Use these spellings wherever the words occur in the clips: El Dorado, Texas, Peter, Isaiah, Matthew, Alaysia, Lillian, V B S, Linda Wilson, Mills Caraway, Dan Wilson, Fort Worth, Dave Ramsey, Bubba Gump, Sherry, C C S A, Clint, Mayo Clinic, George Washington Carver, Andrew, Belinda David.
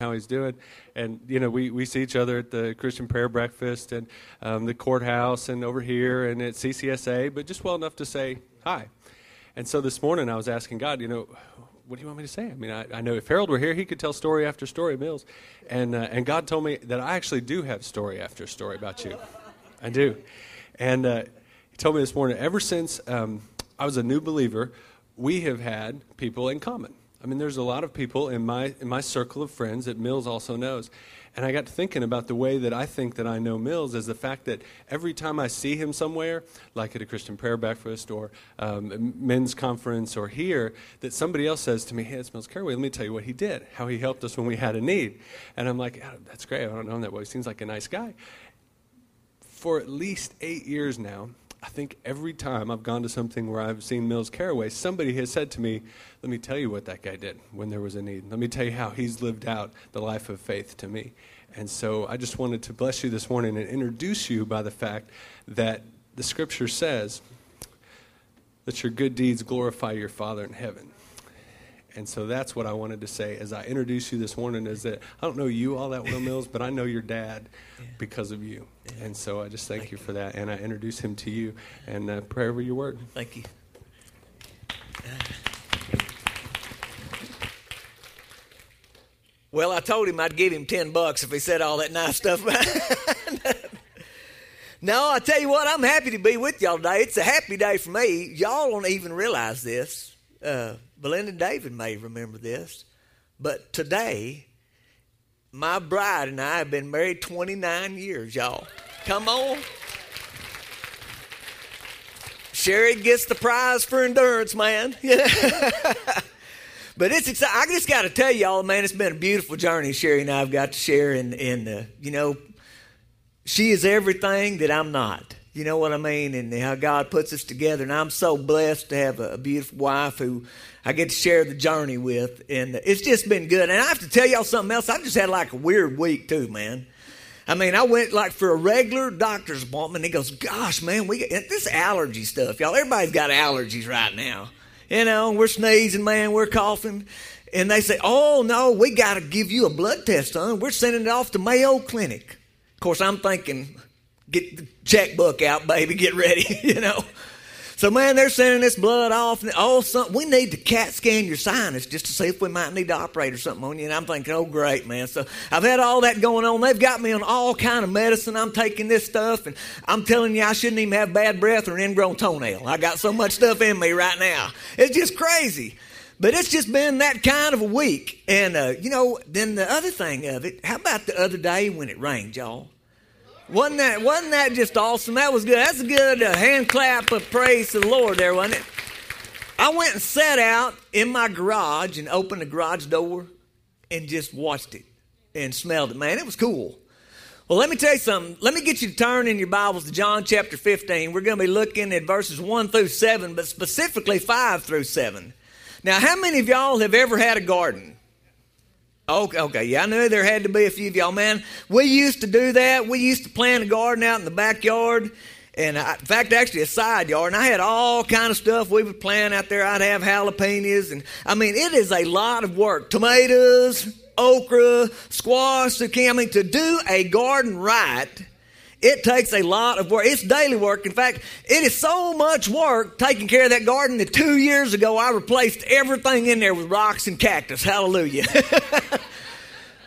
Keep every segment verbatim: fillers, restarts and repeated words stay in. how he's doing. And, you know, we, we see each other at the Christian prayer breakfast and um, the courthouse and over here and at C C S A, but just well enough to say hi. And so this morning I was asking God, you know, what do you want me to say? I mean, I, I know if Harold were here, he could tell story after story, Mills. And, uh, and God told me that I actually do have story after story about you. I do. And uh, he told me this morning, ever since um, I was a new believer, we have had people in common. I mean, there's a lot of people in my in my circle of friends that Mills also knows. And I got to thinking about the way that I think that I know Mills is the fact that every time I see him somewhere, like at a Christian prayer breakfast or um, men's conference or here, that somebody else says to me, hey, it's Mills Caraway, let me tell you what he did, how he helped us when we had a need. And I'm like, oh, that's great, I don't know him that well, he seems like a nice guy. For at least eight years now, I think every time I've gone to something where I've seen Mills Caraway, somebody has said to me, let me tell you what that guy did when there was a need. Let me tell you how he's lived out the life of faith to me. And so I just wanted to bless you this morning and introduce you by the fact that the scripture says that your good deeds glorify your Father in heaven. And so that's what I wanted to say as I introduce you this morning is that I don't know you all that well, Mills, but I know your dad yeah. because of you. Yeah. And so I just thank, thank you for that, and I introduce him to you, and uh, pray over your word. Thank you. Well, I told him I'd give him ten bucks if he said all that nice stuff. No, I tell you what, I'm happy to be with y'all today. It's a happy day for me. Y'all don't even realize this. Uh, Belinda David may remember this, but today, my bride and I have been married twenty-nine years, y'all. Come on. Sherry gets the prize for endurance, man. But it's exciting. I just got to tell y'all, man, it's been a beautiful journey Sherry and I have got to share, and, and uh, you know, she is everything that I'm not. You know what I mean? And how God puts us together. And I'm so blessed to have a, a beautiful wife who I get to share the journey with. And it's just been good. And I have to tell y'all something else. I just had like a weird week too, man. I mean, I went like for a regular doctor's appointment. And he goes, gosh, man, we got this allergy stuff. Y'all, everybody's got allergies right now. You know, we're sneezing, man. We're coughing. And they say, oh, no, we got to give you a blood test, son. We're sending it off to Mayo Clinic. Of course, I'm thinking, get the checkbook out, baby. Get ready, you know. So, man, they're sending this blood off. And, oh, some, we need to CAT scan your sinus just to see if we might need to operate or something on you. And I'm thinking, oh, great, man. So I've had all that going on. They've got me on all kind of medicine. I'm taking this stuff, and I'm telling you I shouldn't even have bad breath or an ingrown toenail. I got so much stuff in me right now. It's just crazy. But it's just been that kind of a week. And, uh, you know, then the other thing of it, how about the other day when it rained, y'all? Wasn't that, wasn't that just awesome? That was good. That's a good uh, hand clap of praise to the Lord there, wasn't it? I went and sat out in my garage and opened the garage door and just watched it and smelled it. Man, it was cool. Well, let me tell you something. Let me get you to turn in your Bibles to John chapter fifteen. We're going to be looking at verses one through seven, but specifically five through seven. Now, how many of y'all have ever had a garden? Okay, okay, yeah, I knew there had to be a few of y'all, man. We used to do that. We used to plant a garden out in the backyard, and I, in fact, actually a side yard, and I had all kind of stuff we would plant out there. I'd have jalapenos, and I mean, it is a lot of work. Tomatoes, okra, squash, zucchini. I mean, to do a garden right, it takes a lot of work. It's daily work. In fact, it is so much work taking care of that garden that two years ago I replaced everything in there with rocks and cactus. Hallelujah.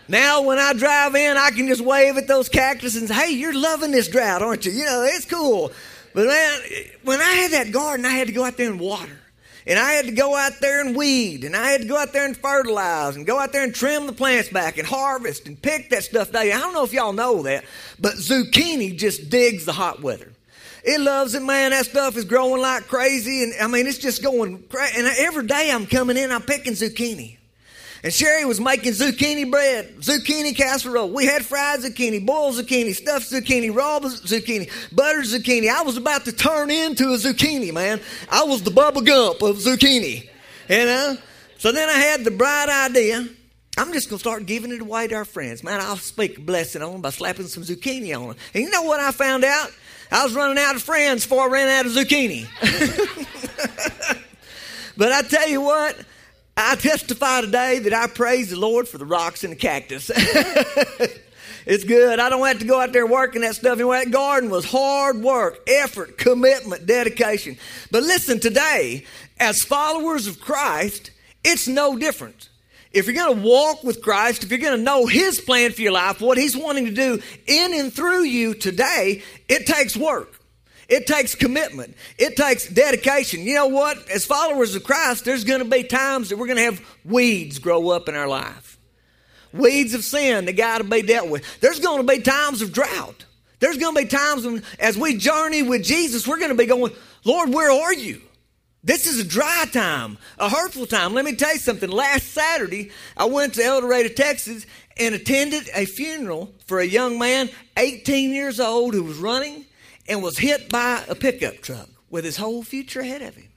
Now when I drive in, I can just wave at those cactus and say, hey, you're loving this drought, aren't you? You know, it's cool. But man, when I had that garden, I had to go out there and water. And I had to go out there and weed. And I had to go out there and fertilize. And go out there and trim the plants back and harvest and pick that stuff down. I don't know if y'all know that, but zucchini just digs the hot weather. It loves it, man. That stuff is growing like crazy. And I mean, it's just going crazy. And every day I'm coming in, I'm picking zucchini. And Sherry was making zucchini bread, zucchini casserole. We had fried zucchini, boiled zucchini, stuffed zucchini, raw zucchini, buttered zucchini. I was about to turn into a zucchini, man. I was the Bubba Gump of zucchini, you know. So then I had the bright idea. I'm just going to start giving it away to our friends. Man, I'll speak a blessing on them by slapping some zucchini on them. And you know what I found out? I was running out of friends before I ran out of zucchini. But I tell you what. I testify today that I praise the Lord for the rocks and the cactus. It's good. I don't have to go out there working that stuff anymore. That garden was hard work, effort, commitment, dedication. But listen, today, as followers of Christ, it's no different. If you're going to walk with Christ, if you're going to know His plan for your life, what He's wanting to do in and through you today, it takes work. It takes commitment. It takes dedication. You know what? As followers of Christ, there's going to be times that we're going to have weeds grow up in our life. Weeds of sin that got to be dealt with. There's going to be times of drought. There's going to be times when, as we journey with Jesus, we're going to be going, Lord, where are you? This is a dry time, a hurtful time. Let me tell you something. Last Saturday, I went to El Dorado, Texas, and attended a funeral for a young man, eighteen years old, who was running and was hit by a pickup truck with his whole future ahead of him.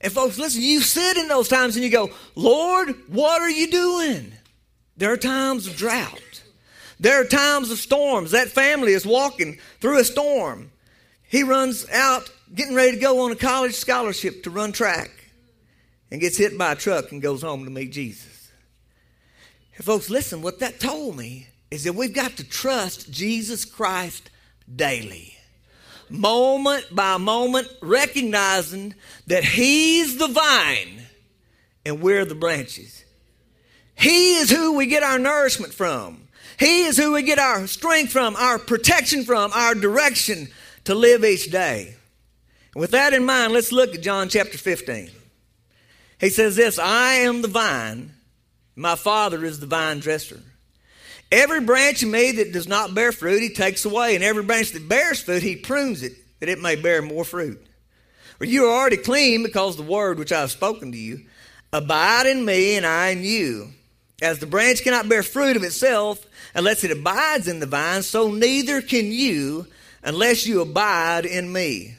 And folks, listen, you sit in those times and you go, Lord, what are you doing? There are times of drought. There are times of storms. That family is walking through a storm. He runs out, getting ready to go on a college scholarship to run track, and gets hit by a truck and goes home to meet Jesus. And folks, listen, what that told me is that we've got to trust Jesus Christ daily, moment by moment, recognizing that He's the vine and we're the branches. He is who we get our nourishment from. He is who we get our strength from, our protection from, our direction to live each day. And with that in mind, let's look at John chapter fifteen. He says this, I am the vine, my Father is the vine dresser. Every branch in me that does not bear fruit, He takes away, and every branch that bears fruit, He prunes it, that it may bear more fruit. For you are already clean because the word which I have spoken to you. Abide in me, and I in you. As the branch cannot bear fruit of itself unless it abides in the vine, so neither can you unless you abide in me.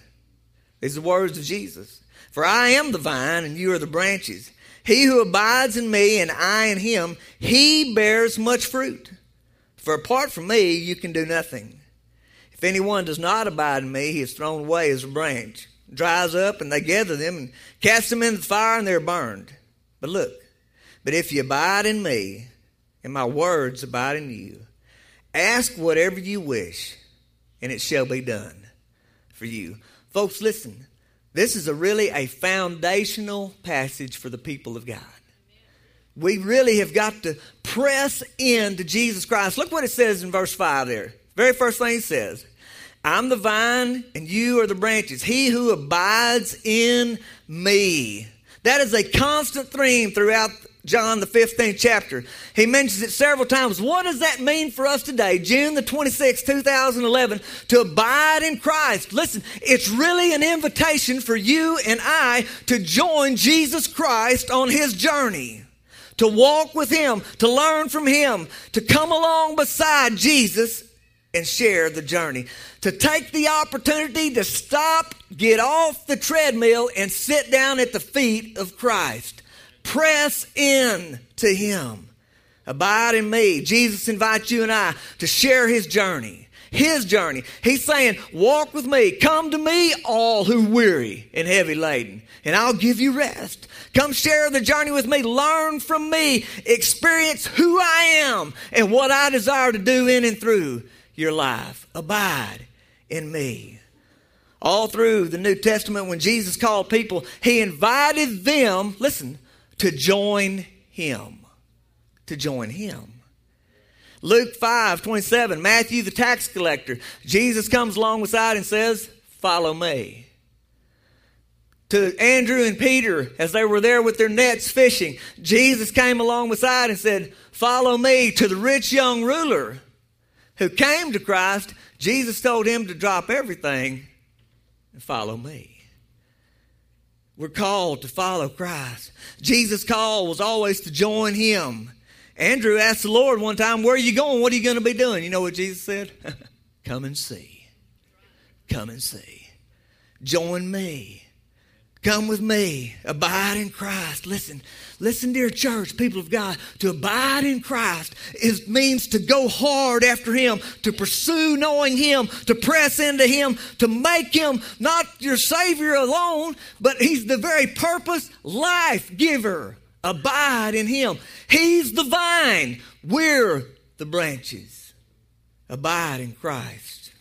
These are the words of Jesus. For I am the vine, and you are the branches. He who abides in me, and I in him, he bears much fruit. For apart from me, you can do nothing. If anyone does not abide in me, he is thrown away as a branch, dries up, and they gather them and cast them into the fire, and they're burned. But look, but if you abide in me, and my words abide in you, ask whatever you wish, and it shall be done for you. Folks, listen, this is a really a foundational passage for the people of God. We really have got to press into Jesus Christ. Look what it says in verse five there. Very first thing it says, I'm the vine, and you are the branches. He who abides in me. That is a constant theme throughout John, the fifteenth chapter. He mentions it several times. What does that mean for us today, June the twenty-sixth, two thousand eleven, to abide in Christ? Listen, it's really an invitation for you and I to join Jesus Christ on His journey, to walk with Him, to learn from Him, to come along beside Jesus and share the journey, to take the opportunity to stop, get off the treadmill, and sit down at the feet of Christ. Press in to Him. Abide in me. Jesus invites you and I to share His journey, His journey. He's saying, walk with me. Come to me, all who are weary and heavy laden, and I'll give you rest. Come share the journey with me. Learn from me. Experience who I am and what I desire to do in and through your life. Abide in me. All through the New Testament, when Jesus called people, He invited them, listen, to join Him, to join Him. Luke five, twenty-seven, Matthew the tax collector. Jesus comes along beside and says, follow me. To Andrew and Peter, as they were there with their nets fishing, Jesus came along beside and said, follow me. To the rich young ruler who came to Christ, Jesus told him to drop everything and follow me. We're called to follow Christ. Jesus' call was always to join Him. Andrew asked the Lord one time, where are you going? What are you going to be doing? You know what Jesus said? Come and see. Come and see. Join me. Come with me. Abide in Christ. Listen, listen, dear church, people of God, to abide in Christ is, means to go hard after Him, to pursue knowing Him, to press into Him, to make Him not your Savior alone, but He's the very purpose, life giver Abide in him. He's the vine. We're the branches. Abide in Christ.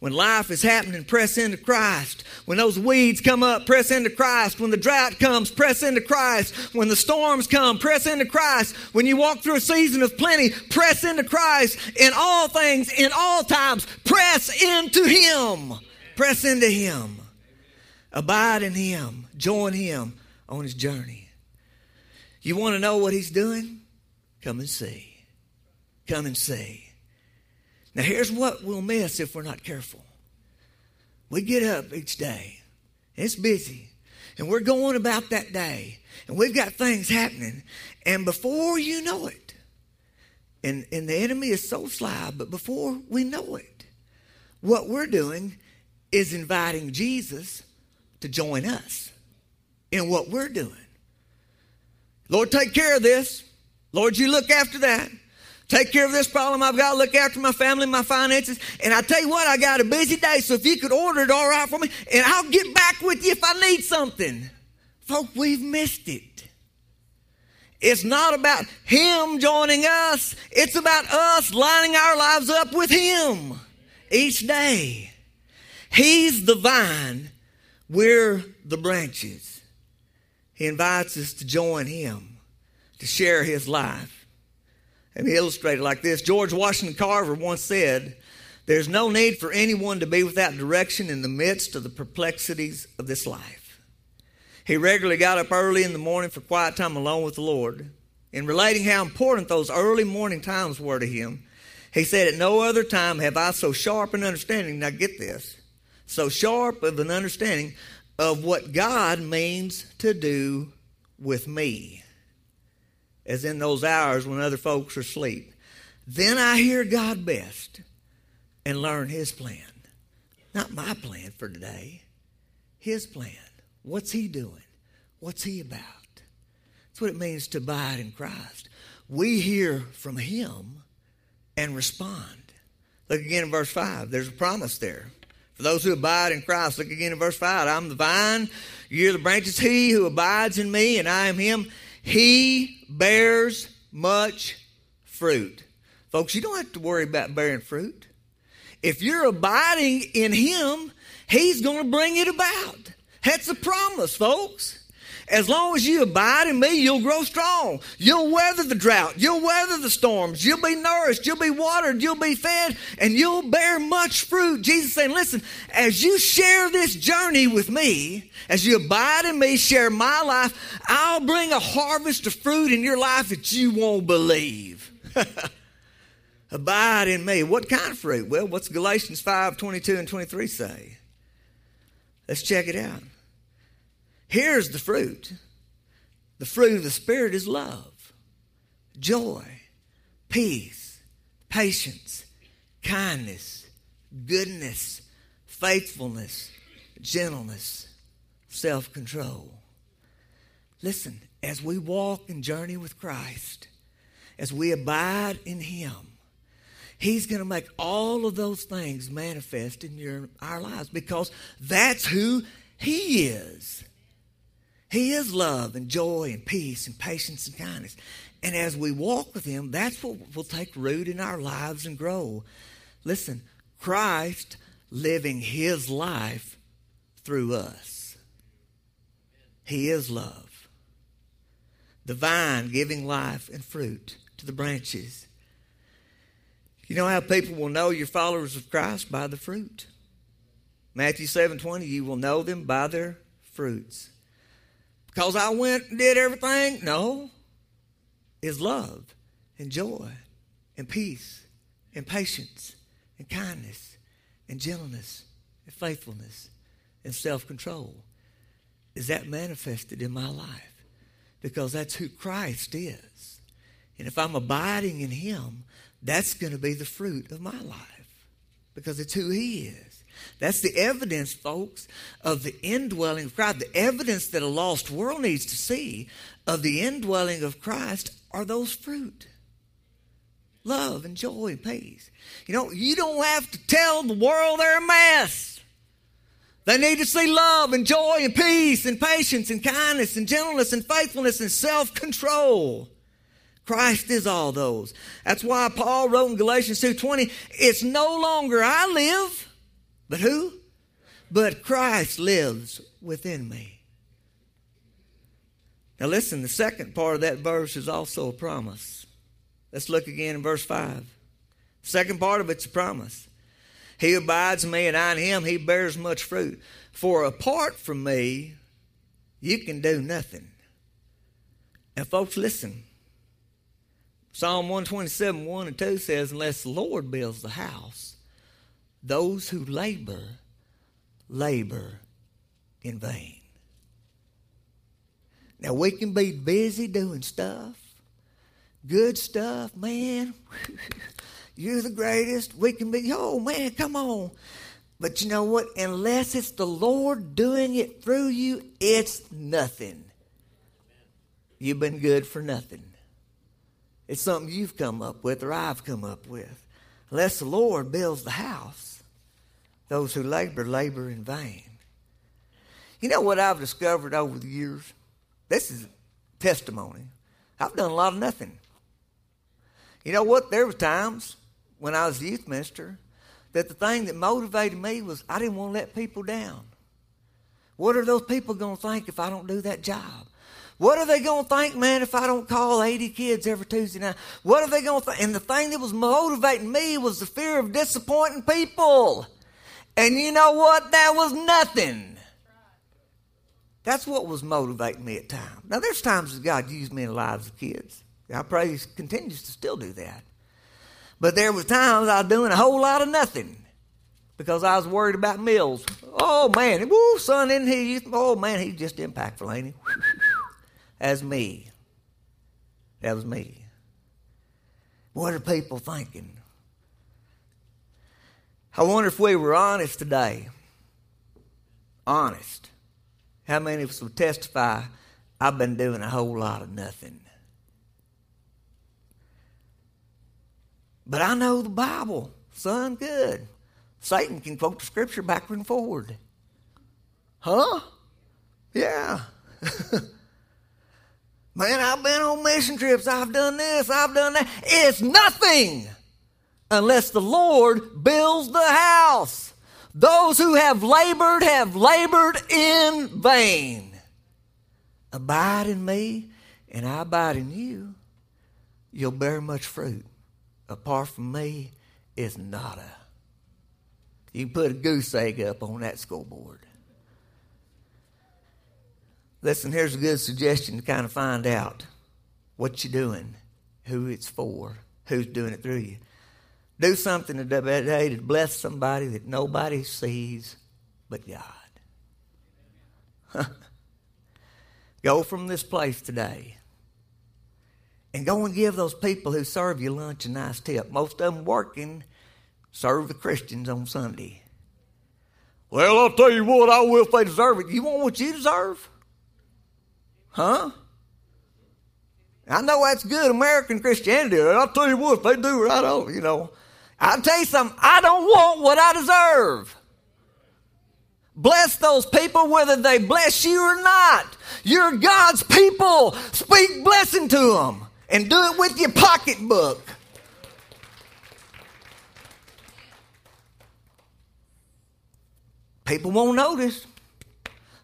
When life is happening, press into Christ. When those weeds come up, press into Christ. When the drought comes, press into Christ. When the storms come, press into Christ. When you walk through a season of plenty, press into Christ. In all things, in all times, press into him. Press into him. Abide in him. Join him on his journey. You want to know what he's doing? Come and see. Come and see. Now, here's what we'll miss if we're not careful. We get up each day. It's busy. And we're going about that day. And we've got things happening. And before you know it, and, and the enemy is so sly, but before we know it, what we're doing is inviting Jesus to join us in what we're doing. Lord, take care of this. Lord, you look after that. Take care of this problem. I've got to look after my family, my finances. And I tell you what, I got a busy day, so if you could order it all right for me, and I'll get back with you if I need something. Folk, we've missed it. It's not about him joining us. It's about us lining our lives up with him each day. He's the vine. We're the branches. He invites us to join him, to share his life. And he illustrated like this. George Washington Carver once said, "There's no need for anyone to be without direction in the midst of the perplexities of this life." He regularly got up early in the morning for quiet time alone with the Lord. In relating how important those early morning times were to him, he said, "At no other time have I so sharp an understanding," now get this, "so sharp of an understanding of what God means to do with me, as in those hours when other folks are asleep. Then I hear God best and learn his plan." Not my plan for today, his plan. What's he doing? What's he about? That's what it means to abide in Christ. We hear from him and respond. Look again in verse five. There's a promise there. For those who abide in Christ, look again in verse five. "I'm the vine, you're the branches. He who abides in me and I am him, he bears much fruit." Folks, you don't have to worry about bearing fruit. If you're abiding in him, he's going to bring it about. That's a promise, folks. As long as you abide in me, you'll grow strong. You'll weather the drought. You'll weather the storms. You'll be nourished. You'll be watered. You'll be fed. And you'll bear much fruit. Jesus saying, listen, as you share this journey with me, as you abide in me, share my life, I'll bring a harvest of fruit in your life that you won't believe. Abide in me. What kind of fruit? Well, what's Galatians five twenty-two and twenty-three say? Let's check it out. Here's the fruit. The fruit of the Spirit is love, joy, peace, patience, kindness, goodness, faithfulness, gentleness, self-control. Listen, as we walk and journey with Christ, as we abide in him, he's going to make all of those things manifest in your, our lives, because that's who he is. He is love and joy and peace and patience and kindness. And as we walk with him, that's what will take root in our lives and grow. Listen, Christ living his life through us. He is love. The vine giving life and fruit to the branches. You know how people will know you're followers of Christ? By the fruit. Matthew seven twenty, "You will know them by their fruits." Because I went and did everything? No. It's love and joy and peace and patience and kindness and gentleness and faithfulness and self-control. Is that manifested in my life? Because that's who Christ is. And if I'm abiding in him, that's going to be the fruit of my life, because it's who he is. That's the evidence, folks, of the indwelling of Christ. The evidence that a lost world needs to see of the indwelling of Christ are those fruit. Love and joy and peace. You know, you don't have to tell the world they're a mess. They need to see love and joy and peace and patience and kindness and gentleness and faithfulness and self-control. Christ is all those. That's why Paul wrote in Galatians two twenty, it's no longer I live, but who? But Christ lives within me. Now listen, the second part of that verse is also a promise. Let's look again in verse five. The second part of it's a promise. He abides in me and I in him, he bears much fruit. For apart from me, you can do nothing. Now folks, listen. Psalm one twenty-seven, one and two says, unless the Lord builds the house, those who labor, labor in vain. Now, we can be busy doing stuff, good stuff, man. You're the greatest. We can be, oh, man, come on. But you know what? Unless it's the Lord doing it through you, it's nothing. You've been good for nothing. It's something you've come up with or I've come up with. Unless the Lord builds the house, those who labor, labor in vain. You know what I've discovered over the years? This is testimony. I've done a lot of nothing. You know what? There were times when I was a youth minister that the thing that motivated me was I didn't want to let people down. What are those people going to think if I don't do that job? What are they going to think, man, if I don't call eighty kids every Tuesday night? What are they going to think? And the thing that was motivating me was the fear of disappointing people. And you know what? That was nothing. That's what was motivating me at times. Now, there's times that God used me in the lives of kids. I pray he continues to still do that. But there were times I was doing a whole lot of nothing because I was worried about Mills. Oh, man, woo, son, isn't he? Oh, man, he's just impactful, ain't he? As me. That was me. What are people thinking? I wonder if we were honest today. Honest. How many of us would testify, I've been doing a whole lot of nothing. But I know the Bible, son, good. Satan can quote the scripture backward and forward. Huh? Yeah. Man, I've been on mission trips. I've done this. I've done that. It's nothing unless the Lord builds the house. Those who have labored have labored in vain. Abide in me, and I abide in you. You'll bear much fruit. Apart from me, it's nada. You put a goose egg up on that scoreboard. Listen, here's a good suggestion to kind of find out what you're doing, who it's for, who's doing it through you. Do something today to bless somebody that nobody sees but God. Go from this place today and go and give those people who serve you lunch a nice tip. Most of them working serve the Christians on Sunday. Well, I'll tell you what, I will if they deserve it. You want what you deserve? Huh? I know that's good American Christianity. I'll tell you what, if they do right on, you know. I'll tell you something, I don't want what I deserve. Bless those people whether they bless you or not. You're God's people. Speak blessing to them and do it with your pocketbook. People won't notice.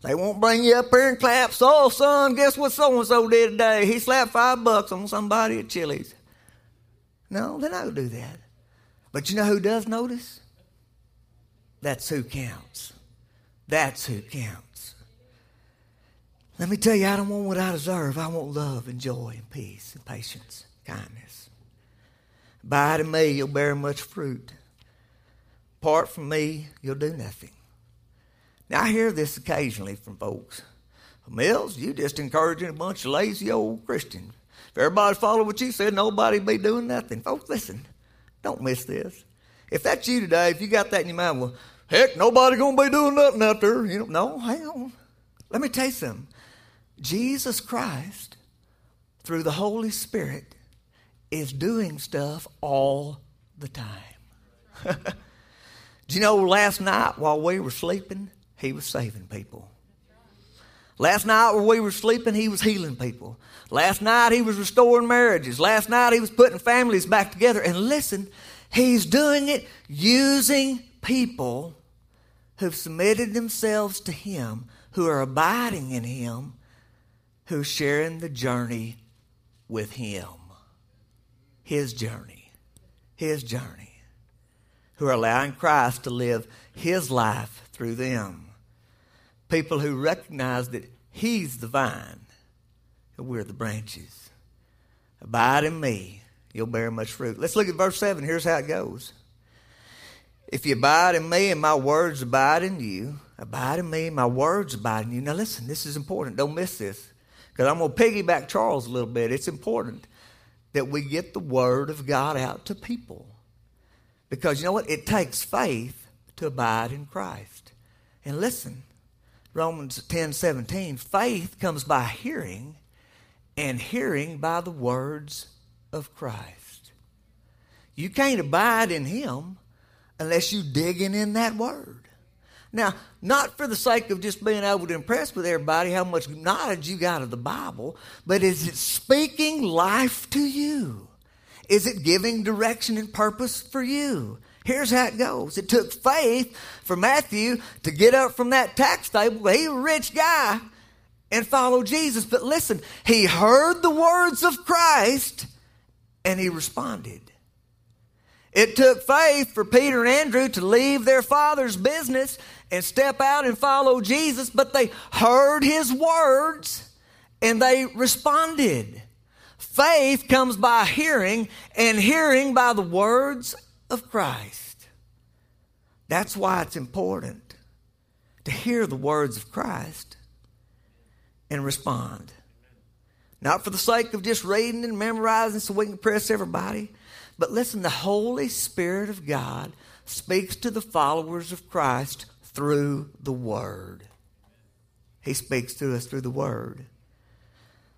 They won't bring you up here and clap. So, son, guess what so-and-so did today? He slapped five bucks on somebody at Chili's. No, they don't do that. But you know who does notice? That's who counts. That's who counts. Let me tell you, I don't want what I deserve. I want love and joy and peace and patience, kindness. Abide in me, you'll bear much fruit. Apart from me, you'll do nothing. Now, I hear this occasionally from folks. Mills, you just encouraging a bunch of lazy old Christians. If everybody followed what you said, nobody be doing nothing. Folks, listen, don't miss this. If that's you today, if you got that in your mind, well, heck, nobody going to be doing nothing out there. You know, no, hang on. Let me tell you something. Jesus Christ, through the Holy Spirit, is doing stuff all the time. Do you know last night while we were sleeping, He was saving people. Last night when we were sleeping, he was healing people. Last night he was restoring marriages. Last night he was putting families back together. And listen, he's doing it using people who've submitted themselves to him, who are abiding in him, who are sharing the journey with him. His journey. His journey. Who are allowing Christ to live his life through them. People who recognize that he's the vine and we're the branches. Abide in me, you'll bear much fruit. Let's look at verse seven. Here's how it goes. If you abide in me and my words abide in you, abide in me, my words abide in you. Now listen, this is important. Don't miss this, because I'm going to piggyback Charles a little bit. It's important that we get the word of God out to people, because you know what? It takes faith to abide in Christ. And listen, Romans ten seventeen, faith comes by hearing, and hearing by the words of Christ. You can't abide in him unless you digging in that word. Now, not for the sake of just being able to impress with everybody how much knowledge you got of the Bible, but is it speaking life to you? Is it giving direction and purpose for you? Here's how it goes. It took faith for Matthew to get up from that tax table. He was a rich guy and follow Jesus. But listen, he heard the words of Christ and he responded. It took faith for Peter and Andrew to leave their father's business and step out and follow Jesus. But they heard his words and they responded. Faith comes by hearing, and hearing by the words of of Christ. That's why it's important to hear the words of Christ and respond. Not for the sake of just reading and memorizing so we can impress everybody, but listen, the Holy Spirit of God speaks to the followers of Christ through the Word. He speaks to us through the Word.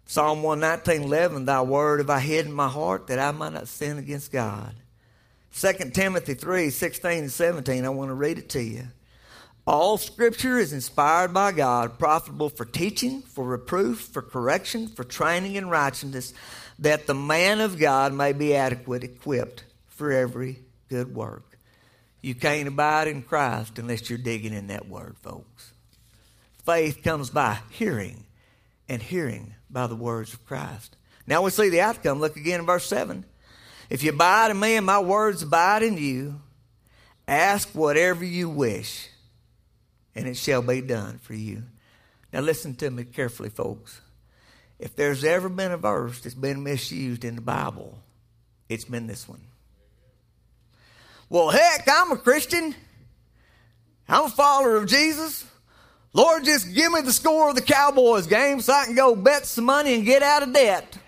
Psalm one nineteen eleven, thy word have I hid in my heart that I might not sin against God. Second Timothy three sixteen and seventeen, I want to read it to you. All scripture is inspired by God, profitable for teaching, for reproof, for correction, for training in righteousness, that the man of God may be adequate, equipped for every good work. You can't abide in Christ unless you're digging in that word, folks. Faith comes by hearing, and hearing by the words of Christ. Now we see the outcome. Look again in verse seven. If you abide in me and my words abide in you, ask whatever you wish, and it shall be done for you. Now listen to me carefully, folks. If there's ever been a verse that's been misused in the Bible, it's been this one. Well, heck, I'm a Christian. I'm a follower of Jesus. Lord, just give me the score of the Cowboys game so I can go bet some money and get out of debt.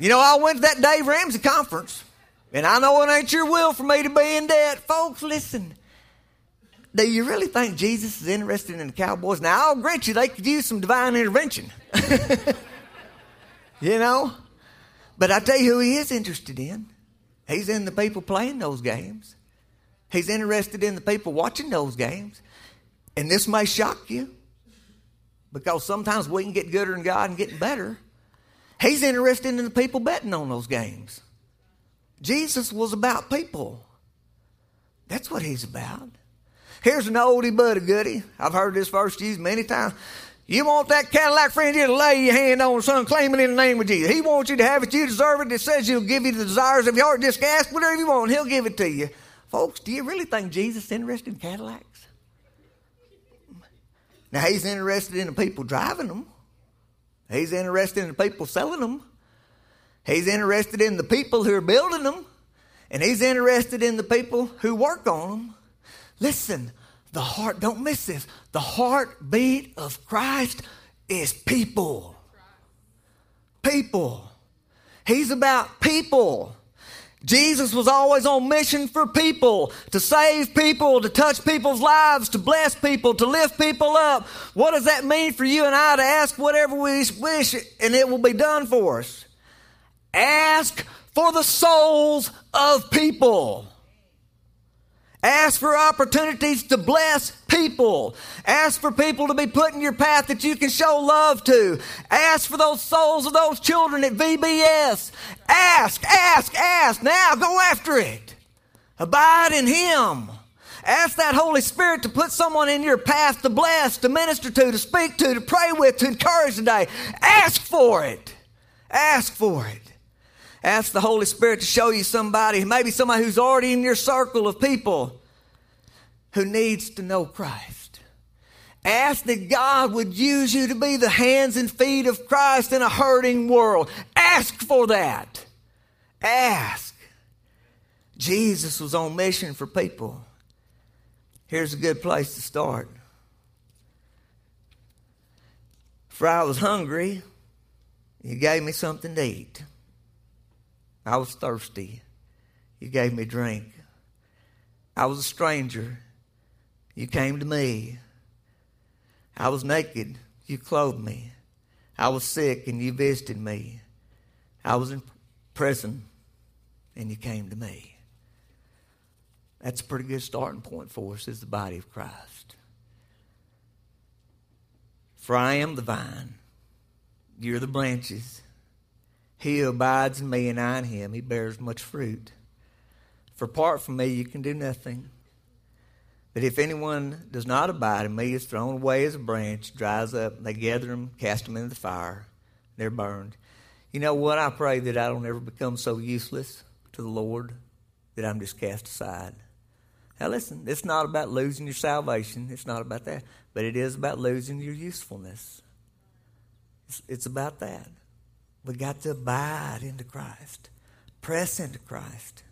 You know, I went to that Dave Ramsey conference, and I know it ain't your will for me to be in debt. Folks, listen, do you really think Jesus is interested in the Cowboys? Now, I'll grant you, they could use some divine intervention. You know? But I tell you who he is interested in. He's in the people playing those games. He's interested in the people watching those games. And this may shock you, because sometimes we can get gooder in God and get better. He's interested in the people betting on those games. Jesus was about people. That's what he's about. Here's an oldie but a goodie. I've heard this verse used many times. You want that Cadillac friend you to lay your hand on son, claim it in the name of Jesus. He wants you to have it. You deserve it. It says he'll give you the desires of your heart. Just ask whatever you want. He'll give it to you. Folks, do you really think Jesus is interested in Cadillacs? Now, he's interested in the people driving them. He's interested in the people selling them. He's interested in the people who are building them. And he's interested in the people who work on them. Listen, the heart, don't miss this. The heartbeat of Christ is people. People. He's about people. Jesus was always on mission for people, to save people, to touch people's lives, to bless people, to lift people up. What does that mean for you and I to ask whatever we wish, and it will be done for us? Ask for the souls of people. Ask for opportunities to bless people. Ask for people to be put in your path that you can show love to. Ask for those souls of those children at V B S. Ask, ask, ask. Now go after it. Abide in Him. Ask that Holy Spirit to put someone in your path to bless, to minister to, to speak to, to pray with, to encourage today. Ask for it. Ask for it. Ask the Holy Spirit to show you somebody, maybe somebody who's already in your circle of people who needs to know Christ. Ask that God would use you to be the hands and feet of Christ in a hurting world. Ask for that. Ask. Jesus was on mission for people. Here's a good place to start. For I was hungry, you gave me something to eat. I was thirsty. You gave me drink. I was a stranger. You came to me. I was naked. You clothed me. I was sick and you visited me. I was in prison and you came to me. That's a pretty good starting point for us as the body of Christ. For I am the vine. You're the branches. He who abides in me and I in him, he bears much fruit. For apart from me, you can do nothing. But if anyone does not abide in me, is thrown away as a branch, dries up, they gather them, cast them into the fire, they're burned. You know what? I pray that I don't ever become so useless to the Lord that I'm just cast aside. Now listen, it's not about losing your salvation. It's not about that. But it is about losing your usefulness. It's, it's about that. We got to abide into Christ. Press into Christ.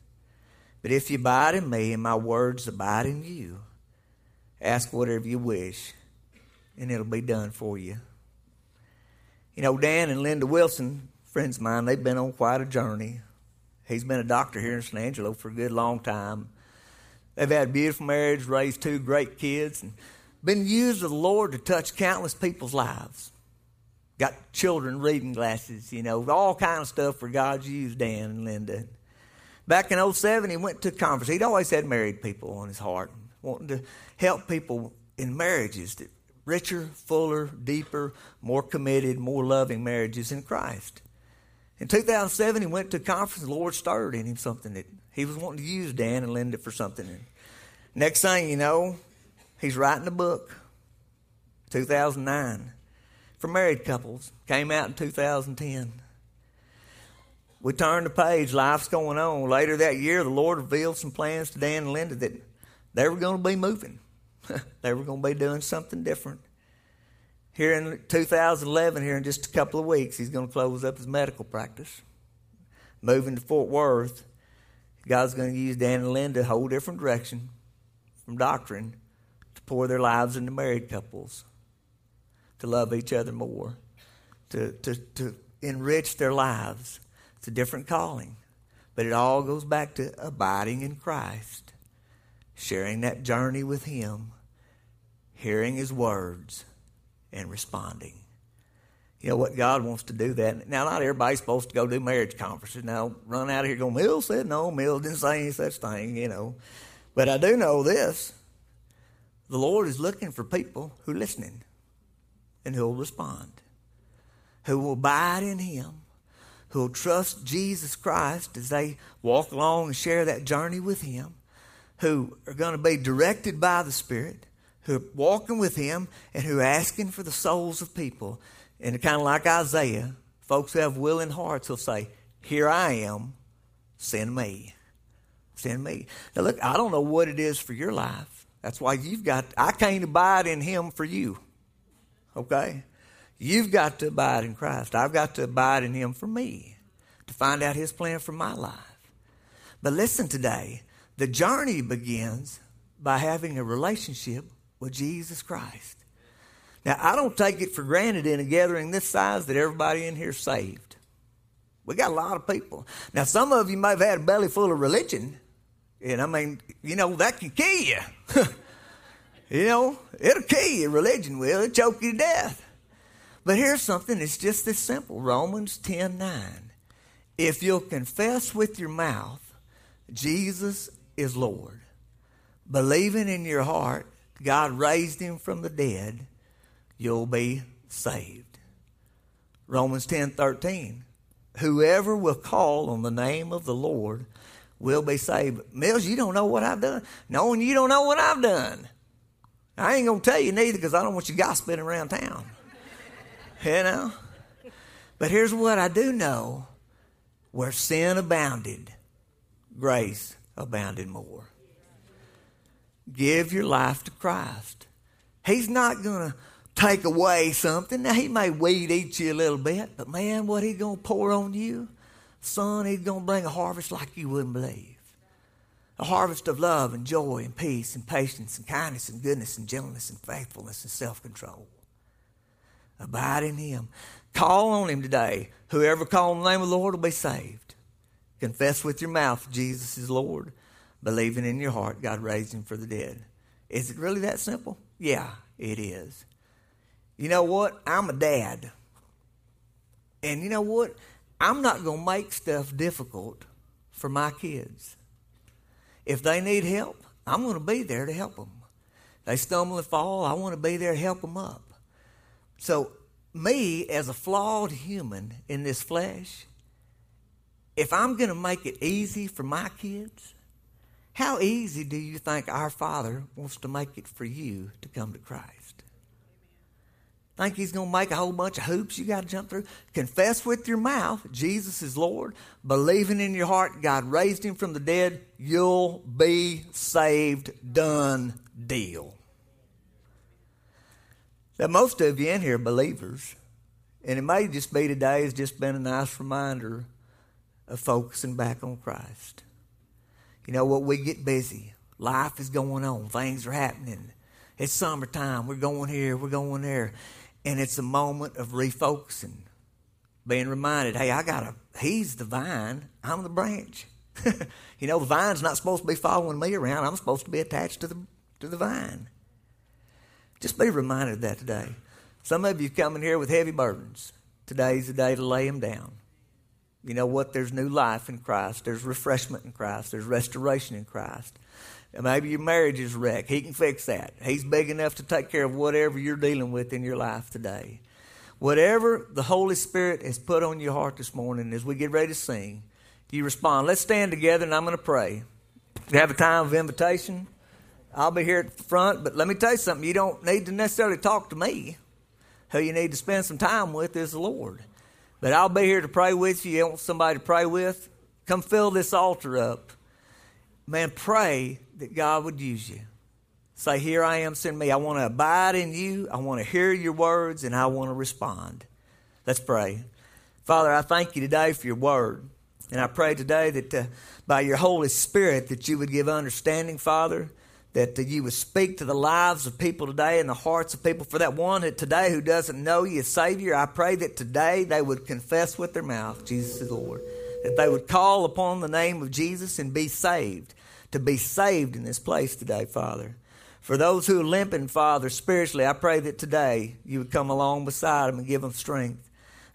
But if you abide in me and my words abide in you, ask whatever you wish and it'll be done for you. You know, Dan and Linda Wilson, friends of mine, they've been on quite a journey. He's been a doctor here in San Angelo for a good long time. They've had a beautiful marriage, raised two great kids, and been used of the Lord to touch countless people's lives. Got children reading glasses, you know, all kind of stuff for God's use, Dan and Linda. Back in oh seven, he went to a conference. He'd always had married people on his heart, wanting to help people in marriages, richer, fuller, deeper, more committed, more loving marriages in Christ. In two thousand seven, he went to a conference. The Lord stirred in him something that he was wanting to use Dan and Linda for something. And next thing you know, he's writing a book, two thousand nine. For married couples, came out in two thousand ten. We turned the page, life's going on. Later that year, the Lord revealed some plans to Dan and Linda that they were going to be moving. They were going to be doing something different. Here in two thousand eleven, here in just a couple of weeks, he's going to close up his medical practice. Moving to Fort Worth, God's going to use Dan and Linda a whole different direction from doctrine to pour their lives into married couples, to love each other more, to, to to enrich their lives. It's a different calling. But it all goes back to abiding in Christ, sharing that journey with Him, hearing His words, and responding. You know what? God wants to do that. Now, not everybody's supposed to go do marriage conferences. Now, run out of here going, Mill said no, Mill didn't say any such thing, you know. But I do know this. The Lord is looking for people who are listening, and who will respond, who will abide in Him, who will trust Jesus Christ as they walk along and share that journey with Him, who are going to be directed by the Spirit, who are walking with Him, and who are asking for the souls of people. And kind of like Isaiah, folks who have willing hearts will say, here I am, send me, send me. Now look, I don't know what it is for your life. That's why you've got, I can't abide in Him for you. Okay? You've got to abide in Christ. I've got to abide in Him for me to find out His plan for my life. But listen today, the journey begins by having a relationship with Jesus Christ. Now, I don't take it for granted in a gathering this size that everybody in here is saved. We got a lot of people. Now, some of you may have had a belly full of religion, and I mean, you know, that can kill you. You know, it'll kill you. Religion will. It'll choke you to death. But here's something that's just this simple. Romans ten nine. If you'll confess with your mouth, Jesus is Lord, believing in your heart God raised him from the dead, you'll be saved. Romans ten thirteen, whoever will call on the name of the Lord will be saved. Mills, you don't know what I've done. Knowing you don't know what I've done. I ain't going to tell you neither because I don't want you gossiping around town. You know? But here's what I do know. Where sin abounded, grace abounded more. Give your life to Christ. He's not going to take away something. Now, he may weed eat you a little bit, but man, what he's going to pour on you, son, he's going to bring a harvest like you wouldn't believe. A harvest of love and joy and peace and patience and kindness and goodness and gentleness and faithfulness and self-control. Abide in him. Call on him today. Whoever calls on the name of the Lord will be saved. Confess with your mouth Jesus is Lord. Believing in your heart God raised him from the dead. Is it really that simple? Yeah, it is. You know what? I'm a dad. And you know what? I'm not going to make stuff difficult for my kids. If they need help, I'm going to be there to help them. They stumble and fall, I want to be there to help them up. So me, as a flawed human in this flesh, if I'm going to make it easy for my kids, how easy do you think our Father wants to make it for you to come to Christ? Think he's going to make a whole bunch of hoops you got to jump through? Confess with your mouth, Jesus is Lord. Believing in your heart, God raised him from the dead. You'll be saved. Done deal. Now, most of you in here are believers, and it may just be today has just been a nice reminder of focusing back on Christ. You know what? We get busy. Life is going on. Things are happening. It's summertime. We're going here. We're going there. And it's a moment of refocusing, being reminded, hey, I got to, he's the vine. I'm the branch. You know, the vine's not supposed to be following me around. I'm supposed to be attached to the to the vine. Just be reminded of that today. Some of you come in here with heavy burdens. Today's the day to lay them down. You know what? There's new life in Christ. There's refreshment in Christ. There's restoration in Christ. And maybe your marriage is wrecked. He can fix that. He's big enough to take care of whatever you're dealing with in your life today. Whatever the Holy Spirit has put on your heart this morning as we get ready to sing, you respond. Let's stand together and I'm going to pray. We have a time of invitation. I'll be here at the front, but let me tell you something. You don't need to necessarily talk to me. Who you need to spend some time with is the Lord. But I'll be here to pray with you. You want somebody to pray with? Come fill this altar up. Man, pray that God would use you. Say, here I am, send me. I want to abide in you. I want to hear your words, and I want to respond. Let's pray. Father, I thank you today for your word. And I pray today that uh, by your Holy Spirit that you would give understanding, Father, that you would speak to the lives of people today and the hearts of people. For that one that today who doesn't know you as Savior, I pray that today they would confess with their mouth, Jesus is Lord, that they would call upon the name of Jesus and be saved, to be saved in this place today, Father. For those who are limping, Father, spiritually, I pray that today you would come along beside them and give them strength.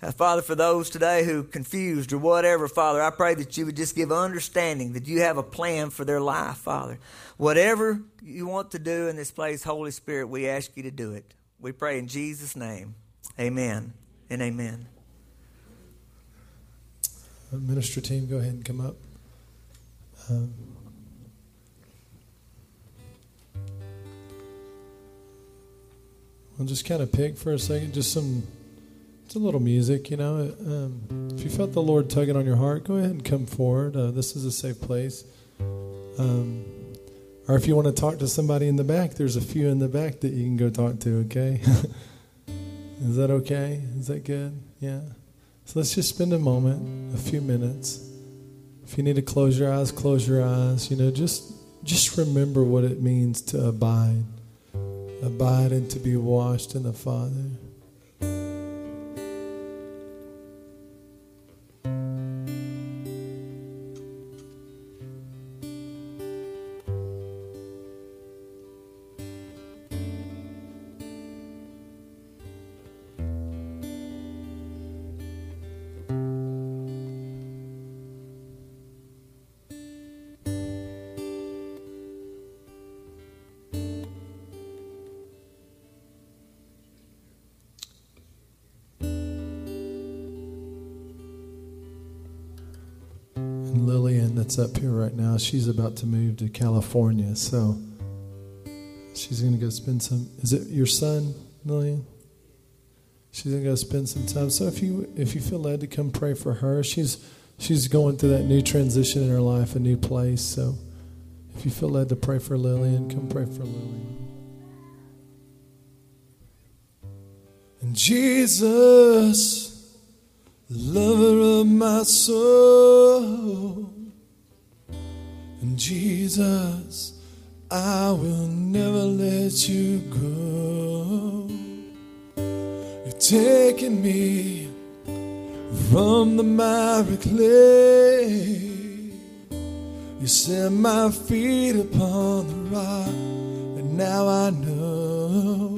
Uh, Father, for those today who are confused or whatever, Father, I pray that you would just give understanding that you have a plan for their life, Father. Whatever you want to do in this place, Holy Spirit, we ask you to do it. We pray in Jesus' name. Amen and amen. Minister team, go ahead and come up. Um, we'll just kind of pick for a second, just some, just a little music, you know. Um, if you felt the Lord tugging on your heart, go ahead and come forward. Uh, this is a safe place. Um, Or if you want to talk to somebody in the back, there's a few in the back that you can go talk to, okay? Is that okay? Is that good? Yeah. So let's just spend a moment, a few minutes. If you need to close your eyes, close your eyes. You know, just just remember what it means to abide. Abide and to be washed in the Father. Lillian's up here right now. She's about to move to California, so she's going to go spend some... Is it your son, Lillian? She's going to go spend some time. So if you if you feel led to come pray for her, she's she's going through that new transition in her life, a new place. So if you feel led to pray for Lillian, come pray for Lillian. And Jesus, lover of my soul, and Jesus, I will never let you go. You've taken me from the miry clay. You set my feet upon the rock, and now I know.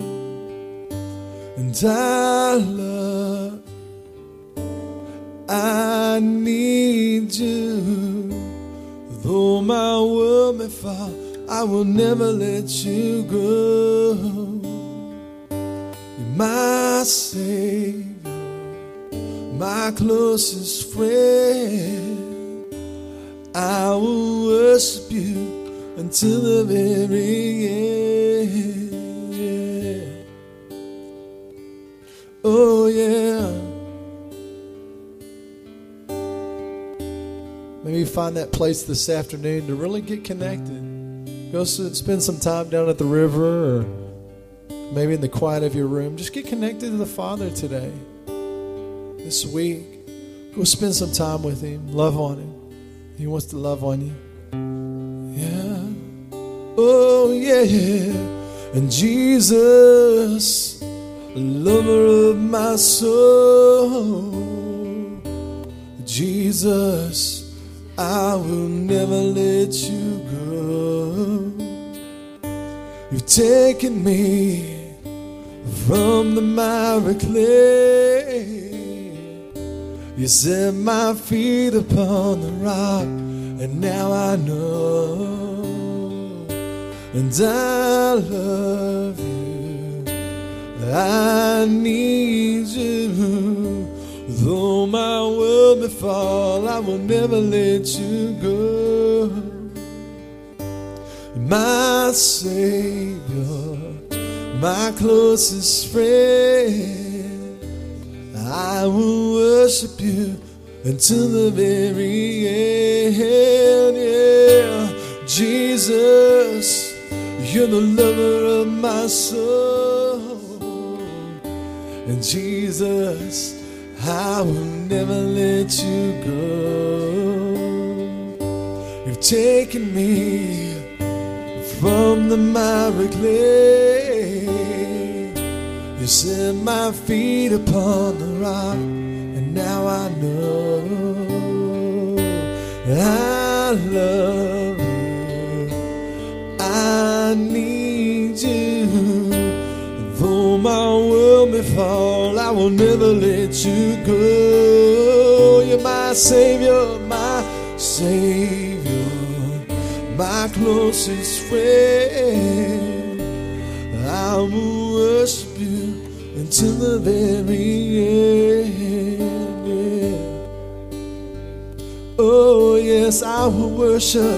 And I love, I need you. Though my world may fall, I will never let you go. You're my Savior, my closest friend. I will worship you until the very end. Yeah. Oh yeah. Maybe find that place this afternoon to really get connected. Go spend some time down at the river, or maybe in the quiet of your room. Just get connected to the Father today, this week. Go spend some time with Him. Love on Him. He wants to love on you. Yeah. Oh yeah. And Jesus, lover of my soul, Jesus, I will never let you go. You've taken me from the miry clay. You set my feet upon the rock, and now I know. And I love you, I need you. Though my world may fall, I will never let you go. My Savior, my closest friend, I will worship you until the very end. Yeah. Jesus, you're the lover of my soul, and Jesus, I will never let you go. You've taken me from the miry clay. You set my feet upon the rock, and now I know. I love you, I need you. Though my world may fall, I will never let you go. You're my Savior, my Savior, my closest friend. I will worship you until the very end. Yeah. Oh yes, I will worship,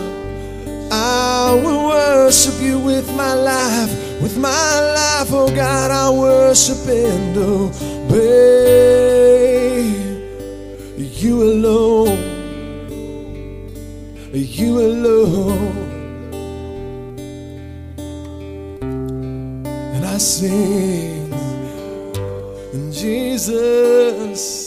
I will worship you with my life. With my life, oh God, I worship and obey you alone, you alone. And I sing, Jesus,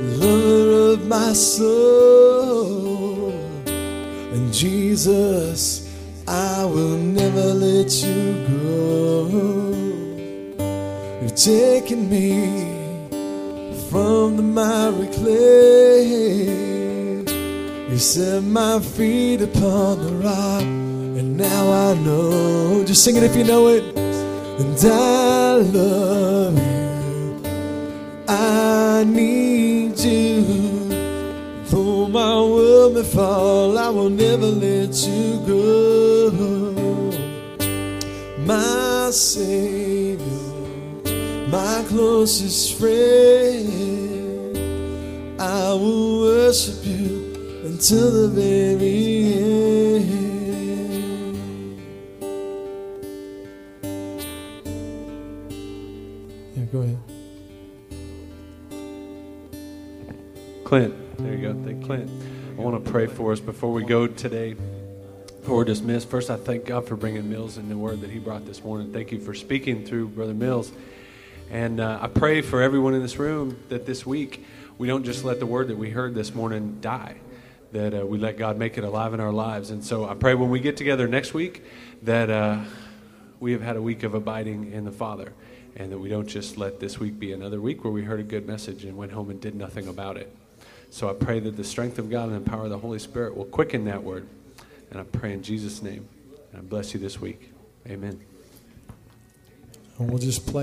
lover of my soul, and Jesus, I will never let you go. You've taken me from the miry clay. You set my feet upon the rock, and now I know. Just sing it if you know it. And I love you, I need you. Though my world may fall, I will never let you go. My Savior, my closest friend, I will worship you until the very end. Yeah, go ahead. Clint, there you go. Thank Clint. I want to pray for us before we go today, before we're dismissed. First, I thank God for bringing Mills and the word that he brought this morning. Thank you for speaking through Brother Mills. And uh, I pray for everyone in this room that this week we don't just let the word that we heard this morning die, that uh, we let God make it alive in our lives. And so I pray when we get together next week that uh, we have had a week of abiding in the Father, and that we don't just let this week be another week where we heard a good message and went home and did nothing about it. So I pray that the strength of God and the power of the Holy Spirit will quicken that word. And I pray in Jesus' name. And I bless you this week. Amen. And we'll just play.